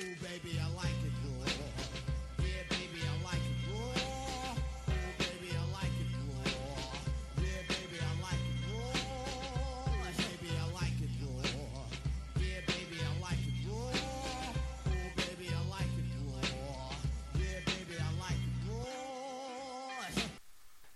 Ooh, baby, I like it raw. Yeah, baby, I like it raw. Ooh, baby, I like it raw. Yeah, baby, I like it raw. Baby, I like it raw. Yeah, baby, I like it raw. Ooh, baby, I like it raw. Yeah, baby, I like it raw.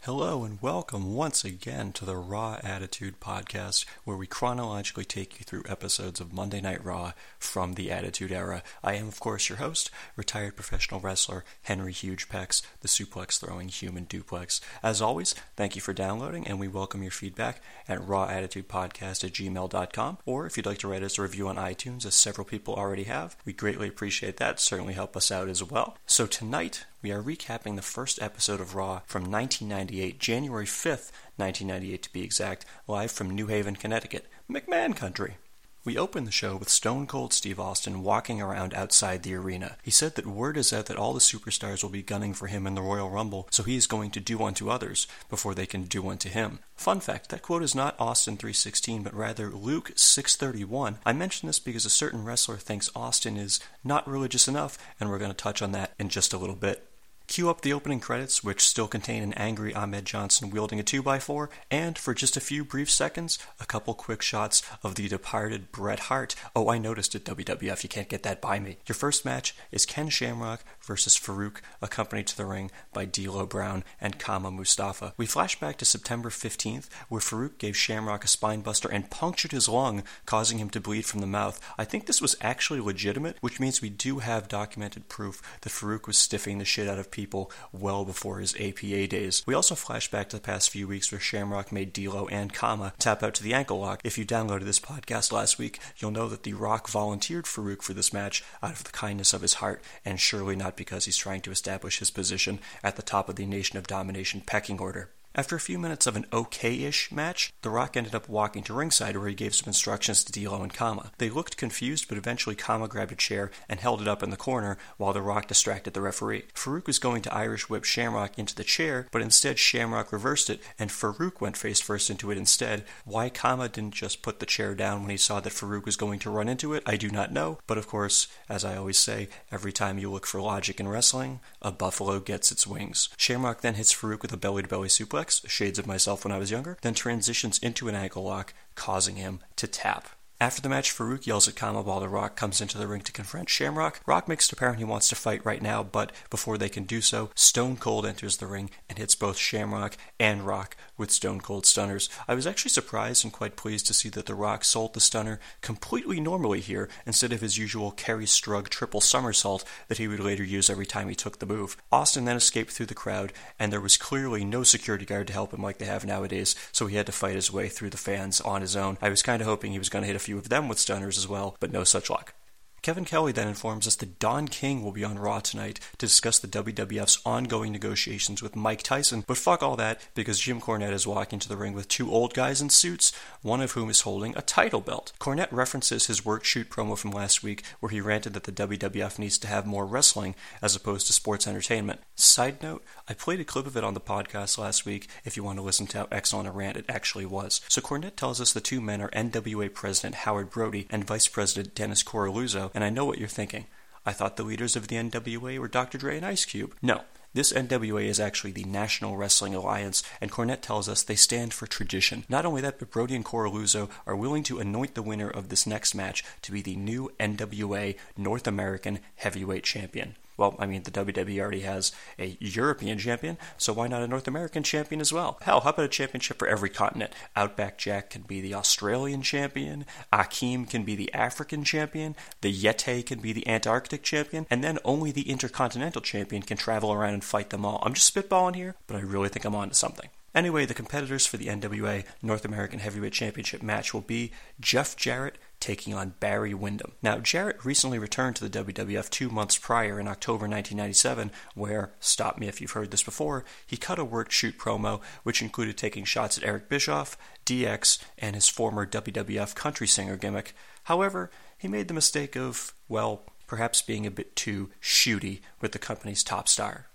Hello and welcome once again to the Raw Attitude Podcast, where we chronologically take you through episodes of Monday Night Raw from the Attitude Era. I am, of course, your host, retired professional wrestler Henry Hugepex, the suplex-throwing human duplex. As always, thank you for downloading, and we welcome your feedback at rawattitudepodcast@gmail.com, or if you'd like to write us a review on iTunes, as several people already have. We greatly appreciate that. Certainly help us out as well. So tonight, we are recapping the first episode of Raw from 1998, January 5th, 1998 to be exact, live from New Haven, Connecticut, McMahon country. We open the show with Stone Cold Steve Austin walking around outside the arena. He said that word is out that all the superstars will be gunning for him in the Royal Rumble, so he is going to do unto others before they can do unto him. Fun fact, that quote is not Austin 3:16, but rather Luke 6:31. I mention this because a certain wrestler thinks Austin is not religious enough, and we're going to touch on that in just a little bit. Cue up the opening credits, which still contain an angry Ahmed Johnson wielding a 2x4, and for just a few brief seconds, a couple quick shots of the departed Bret Hart. Oh, I noticed it, WWF, you can't get that by me. Your first match is Ken Shamrock versus Farooq, accompanied to the ring by D'Lo Brown and Kama Mustafa. We flash back to September 15th, where Farooq gave Shamrock a spinebuster and punctured his lung, causing him to bleed from the mouth. I think this was actually legitimate, which means we do have documented proof that Farooq was stiffing the shit out of people well before his APA days. We also flash back to the past few weeks where Shamrock made D'Lo and Kama tap out to the ankle lock. If you downloaded this podcast last week, you'll know that The Rock volunteered Farooq for this match out of the kindness of his heart, and surely not because he's trying to establish his position at the top of the Nation of Domination pecking order. After a few minutes of an okay-ish match, The Rock ended up walking to ringside where he gave some instructions to D'Lo and Kama. They looked confused, but eventually Kama grabbed a chair and held it up in the corner while The Rock distracted the referee. Farooq was going to Irish whip Shamrock into the chair, but instead Shamrock reversed it and Farooq went face first into it instead. Why Kama didn't just put the chair down when he saw that Farooq was going to run into it, I do not know. But of course, as I always say, every time you look for logic in wrestling, a buffalo gets its wings. Shamrock then hits Farooq with a belly-to-belly suplex, shades of myself when I was younger, then transitions into an ankle lock, causing him to tap. After the match, Farooq yells at Kama while The Rock comes into the ring to confront Shamrock. Rock makes it apparent he wants to fight right now, but before they can do so, Stone Cold enters the ring and hits both Shamrock and Rock with Stone Cold Stunners. I was actually surprised and quite pleased to see that The Rock sold the stunner completely normally here, instead of his usual Kerry Strug triple somersault that he would later use every time he took the move. Austin then escaped through the crowd, and there was clearly no security guard to help him like they have nowadays, so he had to fight his way through the fans on his own. I was kind of hoping he was going to hit a few of them with stunners as well, but no such luck. Kevin Kelly then informs us that Don King will be on Raw tonight to discuss the WWF's ongoing negotiations with Mike Tyson, but fuck all that because Jim Cornette is walking to the ring with two old guys in suits, one of whom is holding a title belt. Cornette references his work shoot promo from last week where he ranted that the WWF needs to have more wrestling as opposed to sports entertainment. Side note, I played a clip of it on the podcast last week if you want to listen to how excellent a rant it actually was. So Cornette tells us the two men are NWA President Howard Brody and Vice President Dennis Coraluzzo. And I know what you're thinking. I thought the leaders of the NWA were Dr. Dre and Ice Cube. No, this NWA is actually the National Wrestling Alliance, and Cornette tells us they stand for tradition. Not only that, but Brody and Coraluzzo are willing to anoint the winner of this next match to be the new NWA North American Heavyweight Champion. Well, I mean, the WWE already has a European champion, so why not a North American champion as well? Hell, how about a championship for every continent? Outback Jack can be the Australian champion, Akeem can be the African champion, the Yeti can be the Antarctic champion, and then only the Intercontinental champion can travel around and fight them all. I'm just spitballing here, but I really think I'm onto something. Anyway, the competitors for the NWA North American Heavyweight Championship match will be Jeff Jarrett taking on Barry Windham. Now, Jarrett recently returned to the WWF 2 months prior in October 1997, where, stop me if you've heard this before, he cut a work-shoot promo, which included taking shots at Eric Bischoff, DX, and his former WWF country singer gimmick. However, he made the mistake of, well, perhaps being a bit too shooty with the company's top star.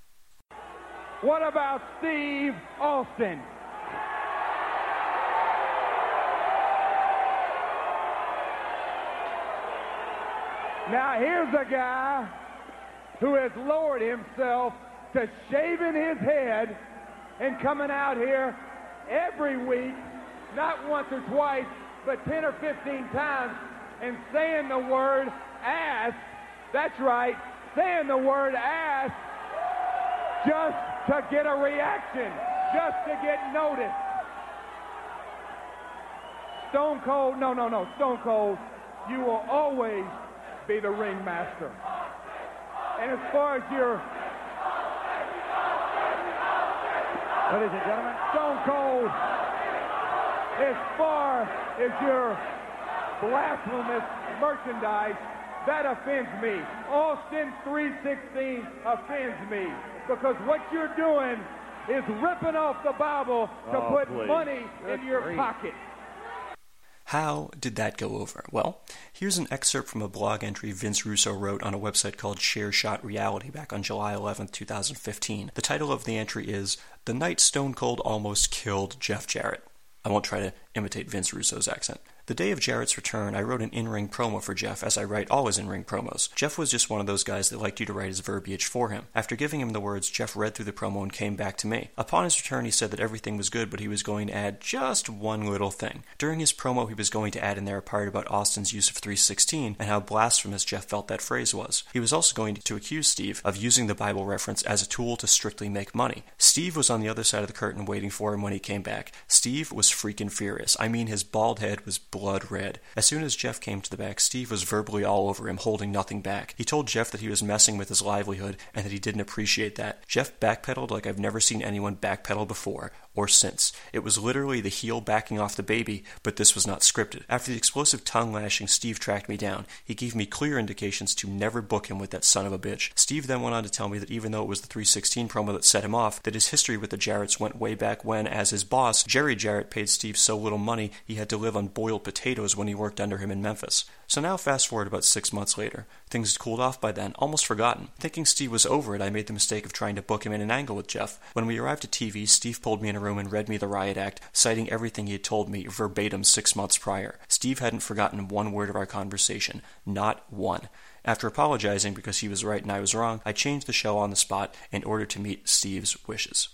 What about Steve Austin? Now here's a guy who has lowered himself to shaving his head and coming out here every week, not once or twice, but 10 or 15 times, and saying the word ass. That's right, saying the word ass just to get a reaction, just to get noticed. Stone Cold, no, Stone Cold, you will always be the ringmaster. And as far as your... Ladies and gentlemen, Stone Cold, as far as your blasphemous merchandise, that offends me. Austin 3:16 offends me, because what you're doing is ripping off the Bible to put money in your pocket. How did that go over? Well, here's an excerpt from a blog entry Vince Russo wrote on a website called ShareShot Reality back on July 11, 2015. The title of the entry is, "The Night Stone Cold Almost Killed Jeff Jarrett." I won't try to imitate Vince Russo's accent. The day of Jarrett's return, I wrote an in-ring promo for Jeff, as I write all his in-ring promos. Jeff was just one of those guys that liked you to write his verbiage for him. After giving him the words, Jeff read through the promo and came back to me. Upon his return, he said that everything was good, but he was going to add just one little thing. During his promo, he was going to add in there a part about Austin's use of 3:16 and how blasphemous Jeff felt that phrase was. He was also going to accuse Steve of using the Bible reference as a tool to strictly make money. Steve was on the other side of the curtain waiting for him when he came back. Steve was freaking furious. I mean, his bald head was blood red. As soon as Jeff came to the back, Steve was verbally all over him, holding nothing back. He told Jeff that he was messing with his livelihood and that he didn't appreciate that. Jeff backpedaled like I've never seen anyone backpedal before or since. It was literally the heel backing off the baby, but this was not scripted. After the explosive tongue lashing, Steve tracked me down. He gave me clear indications to never book him with that son of a bitch. Steve then went on to tell me that even though it was the 3:16 promo that set him off, that his history with the Jarretts went way back when, as his boss, Jerry Jarrett, paid Steve so little money he had to live on boiled potatoes when he worked under him in Memphis. So now fast forward about 6 months later. Things had cooled off by then, almost forgotten. Thinking Steve was over it, I made the mistake of trying to book him in an angle with Jeff. When we arrived at TV, Steve pulled me in a room and read me the riot act, citing everything he had told me verbatim 6 months prior. Steve hadn't forgotten one word of our conversation. Not one. After apologizing because he was right and I was wrong, I changed the show on the spot in order to meet Steve's wishes.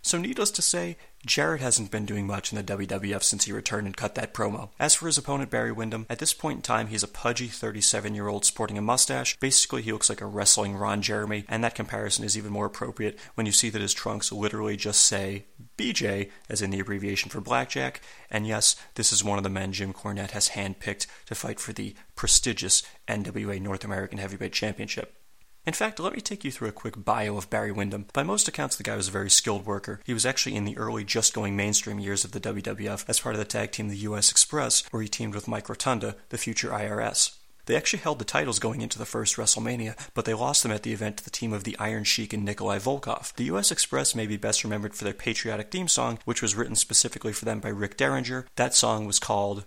So needless to say, Jarrett hasn't been doing much in the WWF since he returned and cut that promo. As for his opponent, Barry Windham, at this point in time, he's a pudgy 37-year-old sporting a mustache. Basically, he looks like a wrestling Ron Jeremy, and that comparison is even more appropriate when you see that his trunks literally just say BJ, as in the abbreviation for Blackjack. And yes, this is one of the men Jim Cornette has handpicked to fight for the prestigious NWA North American Heavyweight Championship. In fact, let me take you through a quick bio of Barry Windham. By most accounts, the guy was a very skilled worker. He was actually in the early, just-going mainstream years of the WWF as part of the tag team, the U.S. Express, where he teamed with Mike Rotunda, the future IRS. They actually held the titles going into the first WrestleMania, but they lost them at the event to the team of the Iron Sheik and Nikolai Volkoff. The U.S. Express may be best remembered for their patriotic theme song, which was written specifically for them by Rick Derringer. That song was called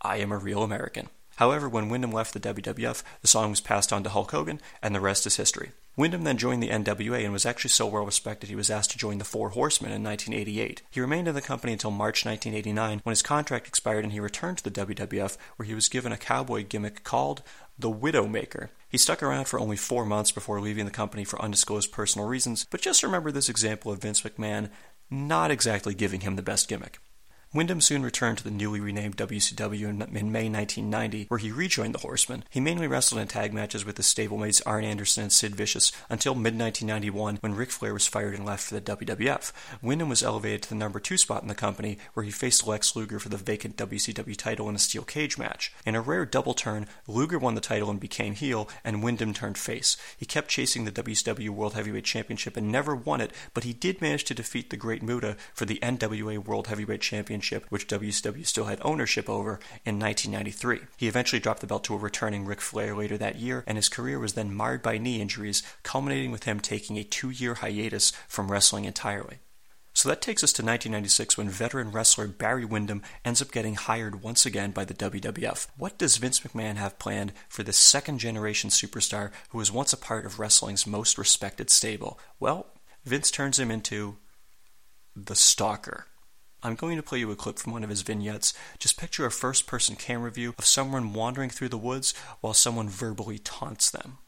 "I Am a Real American." However, when Windham left the WWF, the song was passed on to Hulk Hogan, and the rest is history. Windham then joined the NWA and was actually so well respected he was asked to join the Four Horsemen in 1988. He remained in the company until March 1989, when his contract expired and he returned to the WWF, where he was given a cowboy gimmick called the Widowmaker. He stuck around for only 4 months before leaving the company for undisclosed personal reasons, but just remember this example of Vince McMahon not exactly giving him the best gimmick. Windham soon returned to the newly renamed WCW in May 1990, where he rejoined the Horsemen. He mainly wrestled in tag matches with his stablemates Arn Anderson and Sid Vicious until mid-1991, when Ric Flair was fired and left for the WWF. Windham was elevated to the number 2 spot in the company, where he faced Lex Luger for the vacant WCW title in a steel cage match. In a rare double turn, Luger won the title and became heel, and Windham turned face. He kept chasing the WCW World Heavyweight Championship and never won it, but he did manage to defeat the Great Muta for the NWA World Heavyweight Championship, which WCW still had ownership over, in 1993. He eventually dropped the belt to a returning Ric Flair later that year, and his career was then marred by knee injuries, culminating with him taking a 2-year hiatus from wrestling entirely. So that takes us to 1996, when veteran wrestler Barry Windham ends up getting hired once again by the WWF. What does Vince McMahon have planned for this second-generation superstar who was once a part of wrestling's most respected stable? Well, Vince turns him into the Stalker. I'm going to play you a clip from one of his vignettes. Just picture a first-person camera view of someone wandering through the woods while someone verbally taunts them.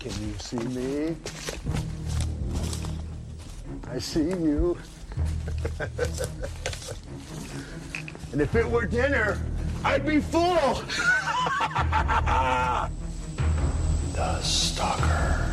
Can you see me? I see you. And if it were dinner, I'd be full. The Stalker.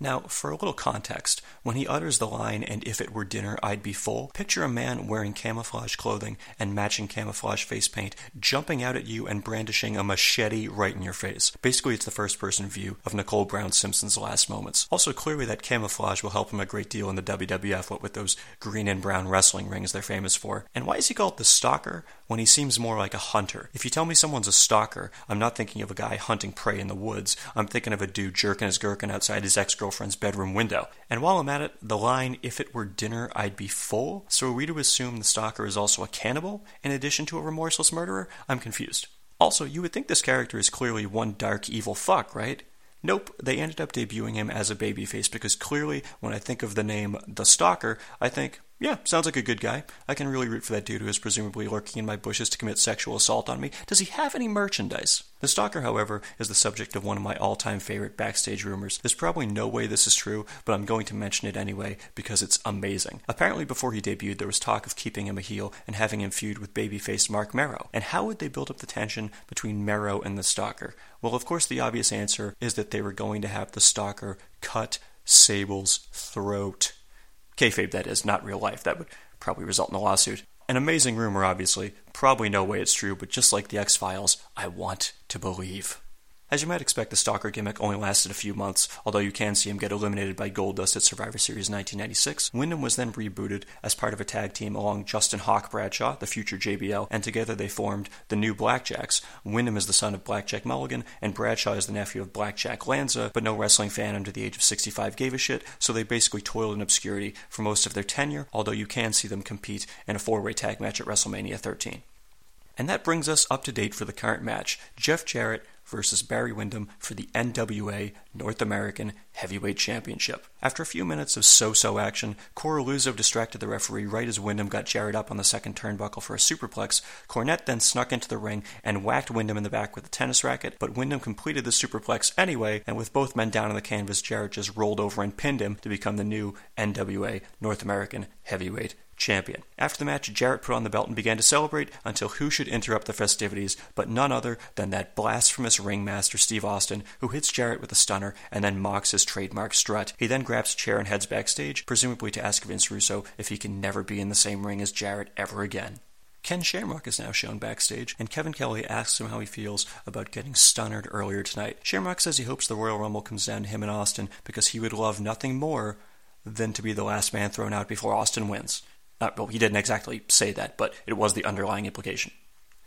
Now, for a little context, when he utters the line, and if it were dinner, I'd be full, picture a man wearing camouflage clothing and matching camouflage face paint, jumping out at you and brandishing a machete right in your face. Basically, it's the first-person view of Nicole Brown Simpson's last moments. Also, clearly that camouflage will help him a great deal in the WWF, what with those green and brown wrestling rings they're famous for. And why is he called the Stalker when he seems more like a hunter? If you tell me someone's a stalker, I'm not thinking of a guy hunting prey in the woods. I'm thinking of a dude jerking his gherkin outside his ex-girlfriend's bedroom window. And while I'm at it, the line, if it were dinner, I'd be full. So are we to assume the stalker is also a cannibal in addition to a remorseless murderer? I'm confused. Also, you would think this character is clearly one dark, evil fuck, right? Nope, they ended up debuting him as a babyface because clearly, when I think of the name The Stalker, I think, yeah, sounds like a good guy. I can really root for that dude who is presumably lurking in my bushes to commit sexual assault on me. Does he have any merchandise? The Stalker, however, is the subject of one of my all-time favorite backstage rumors. There's probably no way this is true, but I'm going to mention it anyway because it's amazing. Apparently, before he debuted, there was talk of keeping him a heel and having him feud with babyface Marc Mero. And how would they build up the tension between Mero and the Stalker? Well, of course, the obvious answer is that they were going to have the Stalker cut Sable's throat. Kayfabe, that is, not real life. That would probably result in a lawsuit. An amazing rumor, obviously. Probably no way it's true, but just like the X-Files, I want to believe. As you might expect, the Stalker gimmick only lasted a few months, although you can see him get eliminated by Goldust at Survivor Series 1996. Wyndham was then rebooted as part of a tag team along Justin Hawk Bradshaw, the future JBL, and together they formed the New Blackjacks. Wyndham is the son of Blackjack Mulligan, and Bradshaw is the nephew of Blackjack Lanza, but no wrestling fan under the age of 65 gave a shit, so they basically toiled in obscurity for most of their tenure, although you can see them compete in a four-way tag match at WrestleMania 13. And that brings us up to date for the current match. Jeff Jarrett versus Barry Windham for the NWA North American Heavyweight Championship. After a few minutes of so-so action, Koroluzov distracted the referee right as Windham got Jarrett up on the second turnbuckle for a superplex. Cornette then snuck into the ring and whacked Windham in the back with a tennis racket, but Windham completed the superplex anyway, and with both men down on the canvas, Jarrett just rolled over and pinned him to become the new NWA North American Heavyweight Champion. After the match, Jarrett put on the belt and began to celebrate until who should interrupt the festivities but none other than that blasphemous ringmaster Steve Austin, who hits Jarrett with a stunner and then mocks his trademark strut. He then grabs a chair and heads backstage, presumably to ask Vince Russo if he can never be in the same ring as Jarrett ever again. Ken Shamrock is now shown backstage, and Kevin Kelly asks him how he feels about getting stunnered earlier tonight. Shamrock says he hopes the Royal Rumble comes down to him and Austin because he would love nothing more than to be the last man thrown out before Austin wins. Well, he didn't exactly say that, but it was the underlying implication.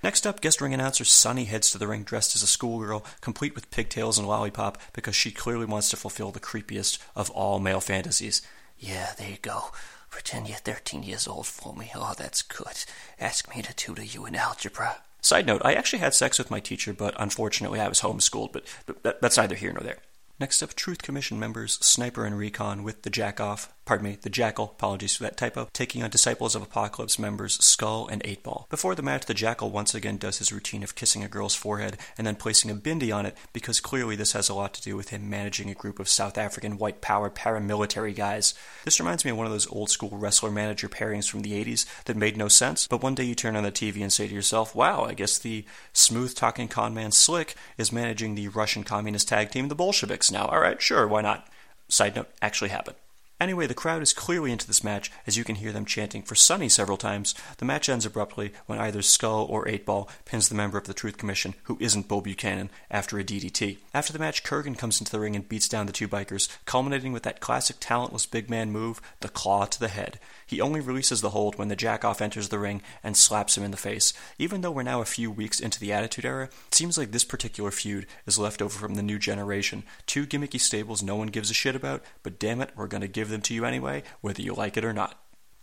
Next up, guest ring announcer Sunny heads to the ring dressed as a schoolgirl, complete with pigtails and lollipop, because she clearly wants to fulfill the creepiest of all male fantasies. Yeah, there you go. Pretend you're 13 years old for me. Oh, that's good. Ask me to tutor you in algebra. Side note, I actually had sex with my teacher, but unfortunately I was homeschooled, but that's neither here nor there. Next up, Truth Commission members Sniper and Recon with the Jackal, apologies for that typo, taking on Disciples of Apocalypse members Skull and 8-Ball. Before the match, the Jackal once again does his routine of kissing a girl's forehead and then placing a bindi on it, because clearly this has a lot to do with him managing a group of South African white power paramilitary guys. This reminds me of one of those old school wrestler-manager pairings from the 80s that made no sense, but one day you turn on the TV and say to yourself, wow, I guess the smooth-talking con man Slick is managing the Russian communist tag team, the Bolsheviks. Now, alright, sure, why not? Side note, actually happened. Anyway, the crowd is clearly into this match, as you can hear them chanting for Sunny several times. The match ends abruptly when either Skull or 8-Ball pins the member of the Truth Commission, who isn't Bull Buchanan, after a DDT. After the match, Kurgan comes into the ring and beats down the two bikers, culminating with that classic talentless big man move, the claw to the head. He only releases the hold when the Jack-Off enters the ring and slaps him in the face. Even though we're now a few weeks into the Attitude Era, it seems like this particular feud is left over from the new generation. Two gimmicky stables no one gives a shit about, but damn it, we're gonna give them to you anyway, whether you like it or not.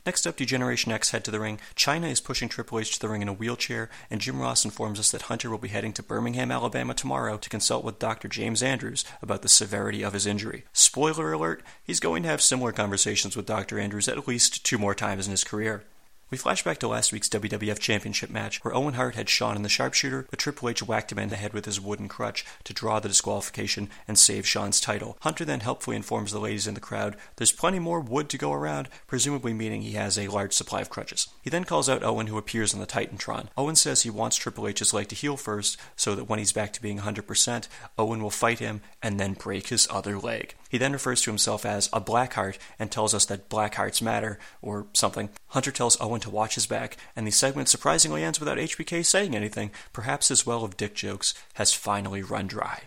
Next up, Degeneration X head to the ring. Chyna is pushing Triple H to the ring in a wheelchair, and Jim Ross informs us that Hunter will be heading to Birmingham, Alabama tomorrow to consult with Dr. James Andrews about the severity of his injury. Spoiler alert, he's going to have similar conversations with Dr. Andrews at least 2 more times in his career. We flash back to last week's WWF Championship match, where Owen Hart had Shawn in the sharpshooter, but Triple H whacked him in the head with his wooden crutch to draw the disqualification and save Shawn's title. Hunter then helpfully informs the ladies in the crowd there's plenty more wood to go around, presumably meaning he has a large supply of crutches. He then calls out Owen, who appears on the Titantron. Owen says he wants Triple H's leg to heal first, so that when he's back to being 100%, Owen will fight him and then break his other leg. He then refers to himself as a Blackheart and tells us that Blackhearts matter, or something. Hunter tells Owen to watch his back, and the segment surprisingly ends without HBK saying anything. Perhaps his well of dick jokes has finally run dry.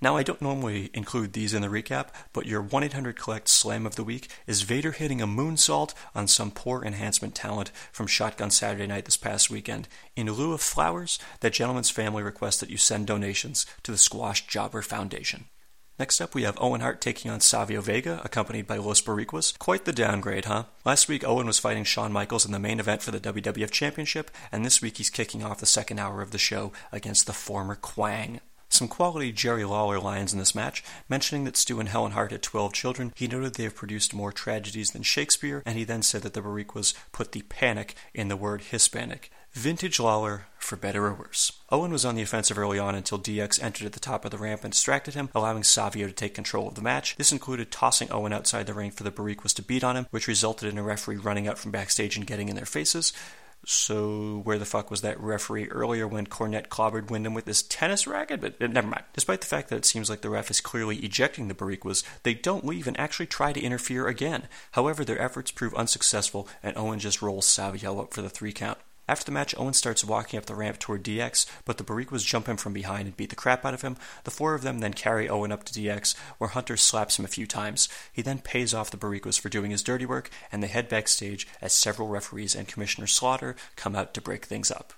Now, I don't normally include these in the recap, but your 1-800-COLLECT slam of the week is Vader hitting a moonsault on some poor enhancement talent from Shotgun Saturday Night this past weekend. In lieu of flowers, that gentleman's family requests that you send donations to the Squash Jobber Foundation. Next up, we have Owen Hart taking on Savio Vega, accompanied by Los Boricuas. Quite the downgrade, huh? Last week, Owen was fighting Shawn Michaels in the main event for the WWF Championship, and this week he's kicking off the second hour of the show against the former Quang. Some quality Jerry Lawler lines in this match, mentioning that Stu and Helen Hart had 12 children. He noted they have produced more tragedies than Shakespeare, and he then said that the Boricuas put the panic in the word Hispanic. Vintage Lawler, for better or worse. Owen was on the offensive early on until DX entered at the top of the ramp and distracted him, allowing Savio to take control of the match. This included tossing Owen outside the ring for the Boricuas to beat on him, which resulted in a referee running out from backstage and getting in their faces. So where the fuck was that referee earlier when Cornette clobbered Windham with his tennis racket? But never mind. Despite the fact that it seems like the ref is clearly ejecting the Boricuas, they don't leave and actually try to interfere again. However, their efforts prove unsuccessful, and Owen just rolls Savio up for the 3 count. After the match, Owen starts walking up the ramp toward DX, but the Boricuas jump him from behind and beat the crap out of him. The 4 of them then carry Owen up to DX, where Hunter slaps him a few times. He then pays off the Boricuas for doing his dirty work, and they head backstage as several referees and Commissioner Slaughter come out to break things up.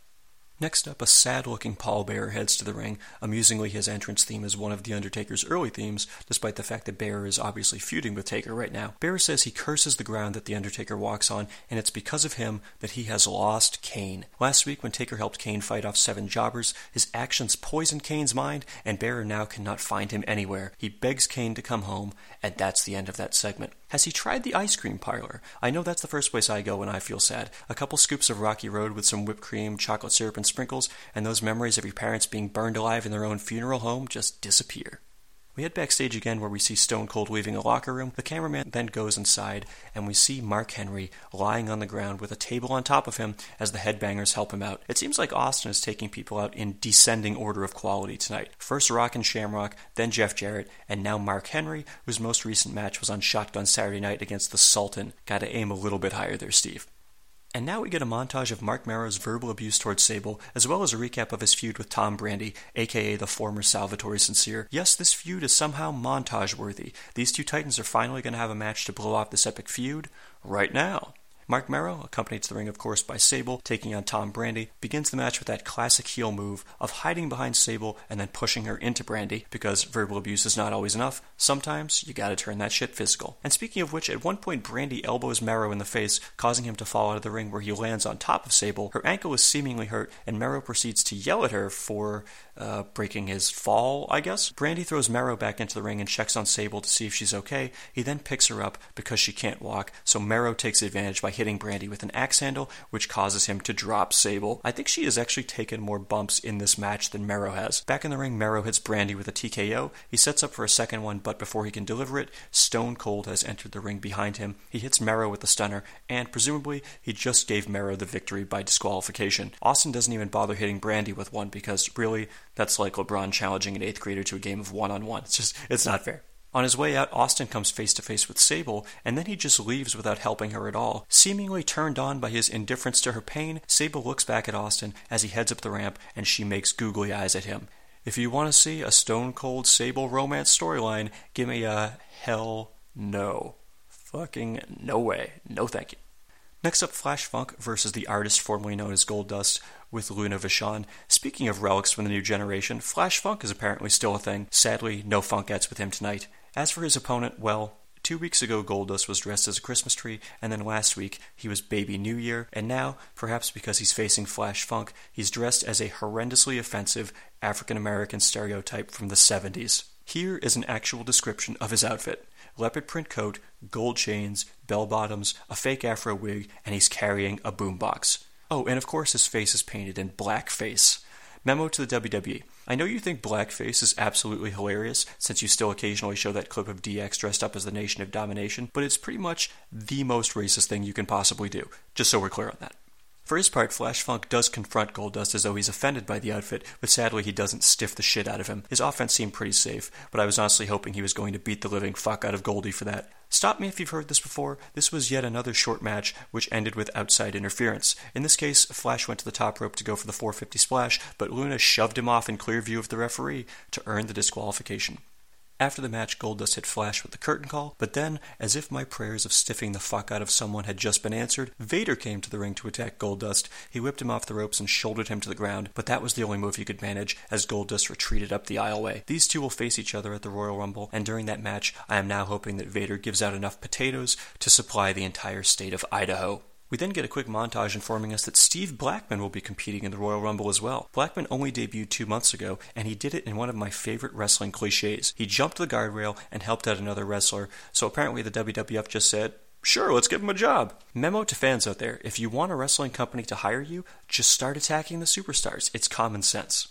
Next up, a sad-looking pallbearer heads to the ring. Amusingly, his entrance theme is one of The Undertaker's early themes, despite the fact that Bearer is obviously feuding with Taker right now. Bearer says he curses the ground that The Undertaker walks on, and it's because of him that he has lost Kane. Last week, when Taker helped Kane fight off 7 jobbers, his actions poisoned Kane's mind, and Bearer now cannot find him anywhere. He begs Kane to come home, and that's the end of that segment. Has he tried the ice cream parlor? I know that's the first place I go when I feel sad. A couple scoops of Rocky Road with some whipped cream, chocolate syrup, and sprinkles, and those memories of your parents being burned alive in their own funeral home just disappear. We head backstage again, where we see Stone Cold leaving a locker room. The cameraman then goes inside, and we see Mark Henry lying on the ground with a table on top of him as the headbangers help him out. It seems like Austin is taking people out in descending order of quality tonight. First Rock and Shamrock, then Jeff Jarrett, and now Mark Henry, whose most recent match was on Shotgun Saturday Night against the Sultan. Gotta aim a little bit higher there, Steve. And now we get a montage of Marc Mero's verbal abuse towards Sable, as well as a recap of his feud with Tom Brandi, aka the former Salvatore Sincere. Yes, this feud is somehow montage-worthy. These 2 titans are finally going to have a match to blow off this epic feud right now. Marc Mero, accompanied to the ring, of course, by Sable, taking on Tom Brandi, begins the match with that classic heel move of hiding behind Sable and then pushing her into Brandi, because verbal abuse is not always enough. Sometimes you gotta turn that shit physical. And speaking of which, at one point Brandi elbows Mero in the face, causing him to fall out of the ring, where he lands on top of Sable. Her ankle is seemingly hurt, and Mero proceeds to yell at her for breaking his fall, I guess. Brandi throws Mero back into the ring and checks on Sable to see if she's okay. He then picks her up because she can't walk, so Mero takes advantage by hitting Brandi with an axe handle, which causes him to drop Sable. I think she has actually taken more bumps in this match than Mero has. Back in the ring, Mero hits Brandi with a TKO. He sets up for a second one, but before he can deliver it, Stone Cold has entered the ring behind him. He hits Mero with the stunner, and presumably, he just gave Mero the victory by disqualification. Austin doesn't even bother hitting Brandi with one, because really, that's like LeBron challenging an 8th grader to a game of one-on-one. It's not fair. On his way out, Austin comes face-to-face with Sable, and then he just leaves without helping her at all. Seemingly turned on by his indifference to her pain, Sable looks back at Austin as he heads up the ramp, and she makes googly eyes at him. If you want to see a Stone Cold Sable romance storyline, give me a hell no. Fucking no way. No thank you. Next up, Flash Funk versus the artist formerly known as Goldust, with Luna Vachon. Speaking of relics from the new generation, Flash Funk is apparently still a thing. Sadly, no funkettes with him tonight. As for his opponent, well, 2 weeks ago, Goldust was dressed as a Christmas tree, and then last week, he was Baby New Year, and now, perhaps because he's facing Flash Funk, he's dressed as a horrendously offensive African-American stereotype from the 70s. Here is an actual description of his outfit. Leopard print coat, gold chains, bell bottoms, a fake afro wig, and he's carrying a boombox. Oh, and of course his face is painted in blackface. Memo to the WWE. I know you think blackface is absolutely hilarious, since you still occasionally show that clip of DX dressed up as the Nation of Domination, but it's pretty much the most racist thing you can possibly do, just so we're clear on that. For his part, Flash Funk does confront Goldust as though he's offended by the outfit, but sadly he doesn't stiff the shit out of him. His offense seemed pretty safe, but I was honestly hoping he was going to beat the living fuck out of Goldie for that. Stop me if you've heard this before, this was yet another short match which ended with outside interference. In this case, Flash went to the top rope to go for the 450 splash, but Luna shoved him off in clear view of the referee to earn the disqualification. After the match, Goldust hit Flash with the curtain call, but then, as if my prayers of stiffing the fuck out of someone had just been answered, Vader came to the ring to attack Goldust. He whipped him off the ropes and shouldered him to the ground, but that was the only move he could manage as Goldust retreated up the aisleway. These two will face each other at the Royal Rumble, and during that match, I am now hoping that Vader gives out enough potatoes to supply the entire state of Idaho. We then get a quick montage informing us that Steve Blackman will be competing in the Royal Rumble as well. Blackman only debuted 2 months ago, and he did it in one of my favorite wrestling cliches. He jumped the guardrail and helped out another wrestler, so apparently the WWF just said, "Sure, let's give him a job." Memo to fans out there, if you want a wrestling company to hire you, just start attacking the superstars. It's common sense.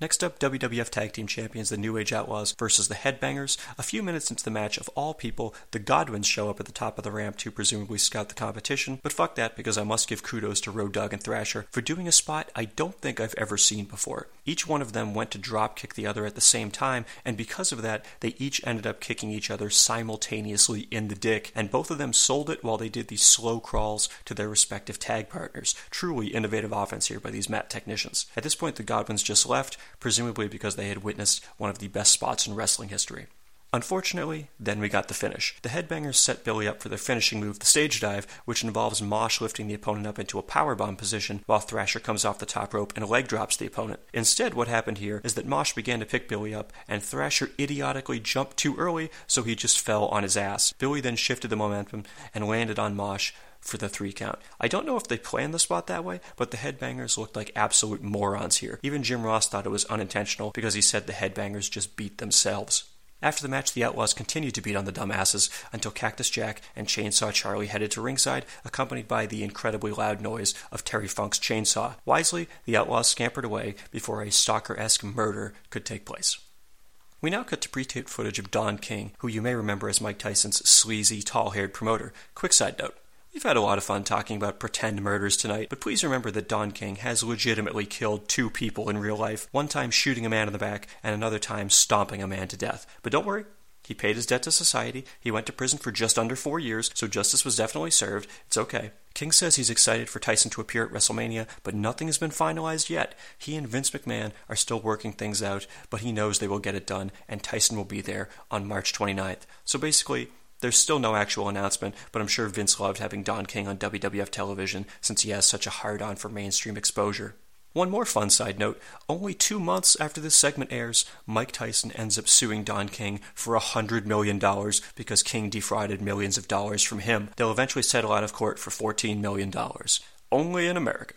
Next up, WWF Tag Team Champions, the New Age Outlaws versus the Headbangers. A few minutes into the match, of all people, the Godwins show up at the top of the ramp to presumably scout the competition, but fuck that because I must give kudos to Road Dogg and Thrasher for doing a spot I don't think I've ever seen before. Each one of them went to dropkick the other at the same time, and because of that, they each ended up kicking each other simultaneously in the dick, and both of them sold it while they did these slow crawls to their respective tag partners. Truly innovative offense here by these mat technicians. At this point, the Godwins just left, presumably because they had witnessed one of the best spots in wrestling history. Unfortunately, then we got the finish. The Headbangers set Billy up for their finishing move, the stage dive, which involves Mosh lifting the opponent up into a powerbomb position while Thrasher comes off the top rope and leg drops the opponent. Instead, what happened here is that Mosh began to pick Billy up, and Thrasher idiotically jumped too early, so he just fell on his ass. Billy then shifted the momentum and landed on Mosh for the 3 count. I don't know if they planned the spot that way, but the Headbangers looked like absolute morons here. Even Jim Ross thought it was unintentional because he said the Headbangers just beat themselves. After the match, the Outlaws continued to beat on the dumbasses until Cactus Jack and Chainsaw Charlie headed to ringside, accompanied by the incredibly loud noise of Terry Funk's chainsaw. Wisely, the Outlaws scampered away before a stalker-esque murder could take place. We now cut to pre-taped footage of Don King, who you may remember as Mike Tyson's sleazy, tall-haired promoter. Quick side note. We've had a lot of fun talking about pretend murders tonight, but please remember that Don King has legitimately killed 2 people in real life, one time shooting a man in the back, and another time stomping a man to death. But don't worry, he paid his debt to society, he went to prison for just under 4 years, so justice was definitely served. It's okay. King says he's excited for Tyson to appear at WrestleMania, but nothing has been finalized yet. He and Vince McMahon are still working things out, but he knows they will get it done, and Tyson will be there on March 29th. So basically, there's still no actual announcement, but I'm sure Vince loved having Don King on WWF television since he has such a hard-on for mainstream exposure. One more fun side note, only 2 months after this segment airs, Mike Tyson ends up suing Don King for $100 million because King defrauded millions of dollars from him. They'll eventually settle out of court for $14 million. Only in America.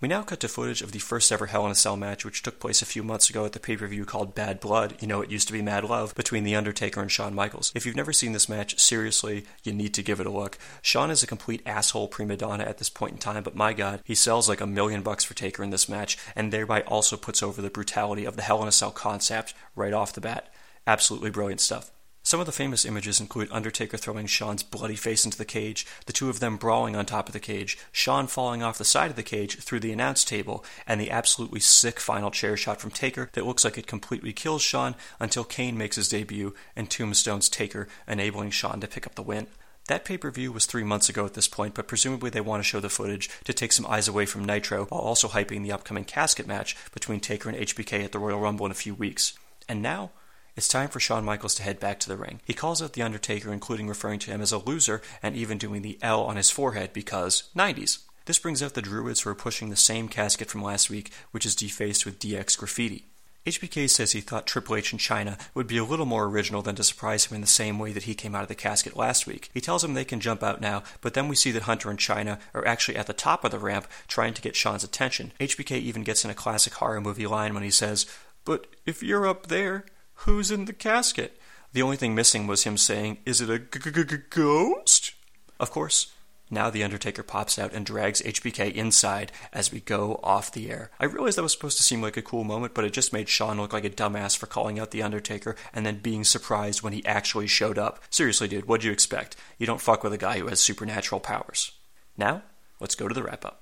We now cut to footage of the first ever Hell in a Cell match, which took place a few months ago at the pay-per-view called Bad Blood, you know it used to be Mad Love, between The Undertaker and Shawn Michaels. If you've never seen this match, seriously, you need to give it a look. Shawn is a complete asshole prima donna at this point in time, but my god, he sells like $1 million for Taker in this match, and thereby also puts over the brutality of the Hell in a Cell concept right off the bat. Absolutely brilliant stuff. Some of the famous images include Undertaker throwing Shawn's bloody face into the cage, the two of them brawling on top of the cage, Shawn falling off the side of the cage through the announce table, and the absolutely sick final chair shot from Taker that looks like it completely kills Shawn until Kane makes his debut and tombstones Taker, enabling Shawn to pick up the win. That pay-per-view was 3 months ago at this point, but presumably they want to show the footage to take some eyes away from Nitro while also hyping the upcoming casket match between Taker and HBK at the Royal Rumble in a few weeks. And now, it's time for Shawn Michaels to head back to the ring. He calls out The Undertaker, including referring to him as a loser and even doing the L on his forehead because 90s. This brings out the Druids who are pushing the same casket from last week, which is defaced with DX graffiti. HBK says he thought Triple H in China would be a little more original than to surprise him in the same way that he came out of the casket last week. He tells him they can jump out now, but then we see that Hunter and China are actually at the top of the ramp trying to get Sean's attention. HBK even gets in a classic horror movie line when he says, "But if you're up there, who's in the casket?" The only thing missing was him saying, "Is it a ghost?" Of course. Now The Undertaker pops out and drags HBK inside as we go off the air. I realized that was supposed to seem like a cool moment, but it just made Sean look like a dumbass for calling out The Undertaker and then being surprised when he actually showed up. Seriously, dude, what'd you expect? You don't fuck with a guy who has supernatural powers. Now, let's go to the wrap-up.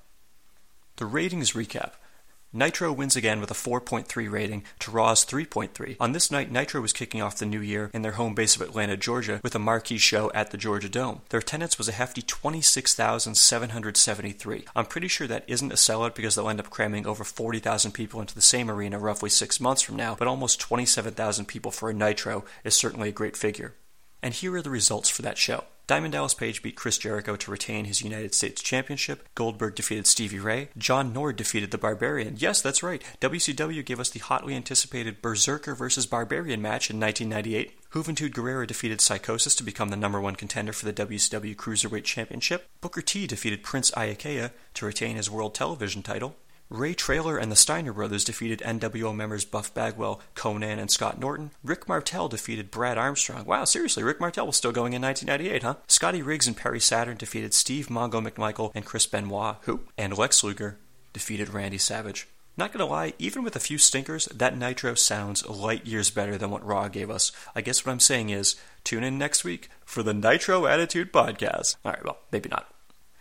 The ratings recap. Nitro wins again with a 4.3 rating to Raw's 3.3. On this night, Nitro was kicking off the new year in their home base of Atlanta, Georgia, with a marquee show at the Georgia Dome. Their attendance was a hefty 26,773. I'm pretty sure that isn't a sellout because they'll end up cramming over 40,000 people into the same arena roughly 6 months from now, but almost 27,000 people for a Nitro is certainly a great figure. And here are the results for that show. Diamond Dallas Page beat Chris Jericho to retain his United States Championship. Goldberg defeated Stevie Ray. John Nord defeated The Barbarian. Yes, that's right. WCW gave us the hotly anticipated Berserker vs. Barbarian match in 1998. Juventud Guerrera defeated Psychosis to become the number one contender for the WCW Cruiserweight Championship. Booker T defeated Prince Iakea to retain his World Television title. Ray Traylor and the Steiner Brothers defeated NWO members Buff Bagwell, Conan, and Scott Norton. Rick Martel defeated Brad Armstrong. Wow, seriously, Rick Martel was still going in 1998, huh? Scotty Riggs and Perry Saturn defeated Steve Mongo McMichael and Chris Benoit, who? And Lex Luger defeated Randy Savage. Not gonna lie, even with a few stinkers, that Nitro sounds light years better than what Raw gave us. I guess what I'm saying is, tune in next week for the Nitro Attitude Podcast. Alright, well, maybe not.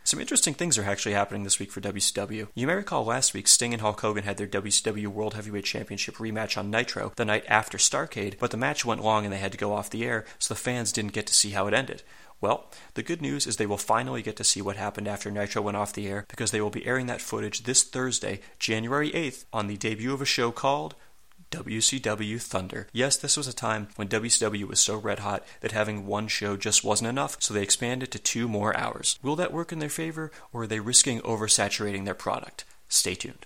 Some interesting things are actually happening this week for WCW. You may recall last week Sting and Hulk Hogan had their WCW World Heavyweight Championship rematch on Nitro the night after Starrcade, but the match went long and they had to go off the air, so the fans didn't get to see how it ended. Well, the good news is they will finally get to see what happened after Nitro went off the air, because they will be airing that footage this Thursday, January 8th, on the debut of a show called WCW Thunder. Yes, this was a time when WCW was so red hot that having one show just wasn't enough, so they expanded to 2 more hours. Will that work in their favor, or are they risking oversaturating their product? Stay tuned.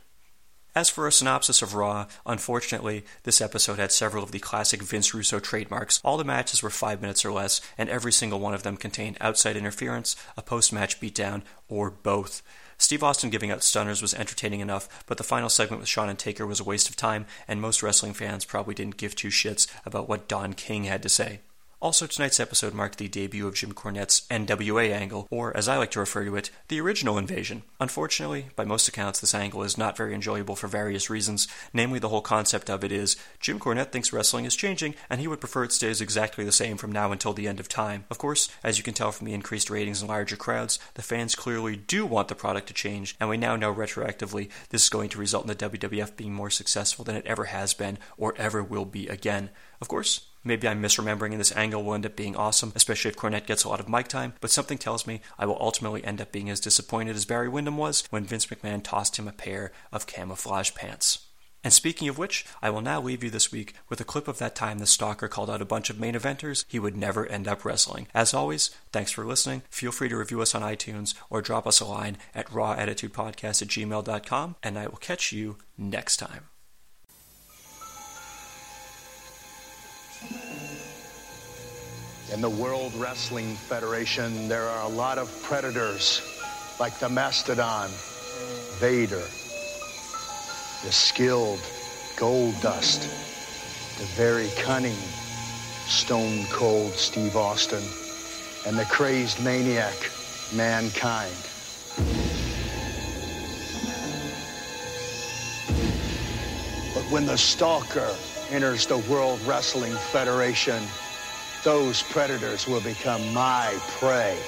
As for a synopsis of Raw, unfortunately, this episode had several of the classic Vince Russo trademarks. All the matches were 5 minutes or less, and every single one of them contained outside interference, a post-match beatdown, or both. Steve Austin giving out stunners was entertaining enough, but the final segment with Shawn and Taker was a waste of time, and most wrestling fans probably didn't give two shits about what Don King had to say. Also, tonight's episode marked the debut of Jim Cornette's NWA angle, or as I like to refer to it, the original invasion. Unfortunately, by most accounts, this angle is not very enjoyable for various reasons, namely the whole concept of it is, Jim Cornette thinks wrestling is changing, and he would prefer it stays exactly the same from now until the end of time. Of course, as you can tell from the increased ratings and larger crowds, the fans clearly do want the product to change, and we now know retroactively this is going to result in the WWF being more successful than it ever has been, or ever will be again. Of course, maybe I'm misremembering and this angle will end up being awesome, especially if Cornette gets a lot of mic time, but something tells me I will ultimately end up being as disappointed as Barry Windham was when Vince McMahon tossed him a pair of camouflage pants. And speaking of which, I will now leave you this week with a clip of that time the Stalker called out a bunch of main eventers he would never end up wrestling. As always, thanks for listening. Feel free to review us on iTunes or drop us a line at rawattitudepodcast@gmail.com, and I will catch you next time. In the World Wrestling Federation, there are a lot of predators, like the Mastodon, Vader, the skilled Goldust, the very cunning Stone Cold Steve Austin, and the crazed maniac, Mankind. But when the Stalker enters the World Wrestling Federation, those predators will become my prey.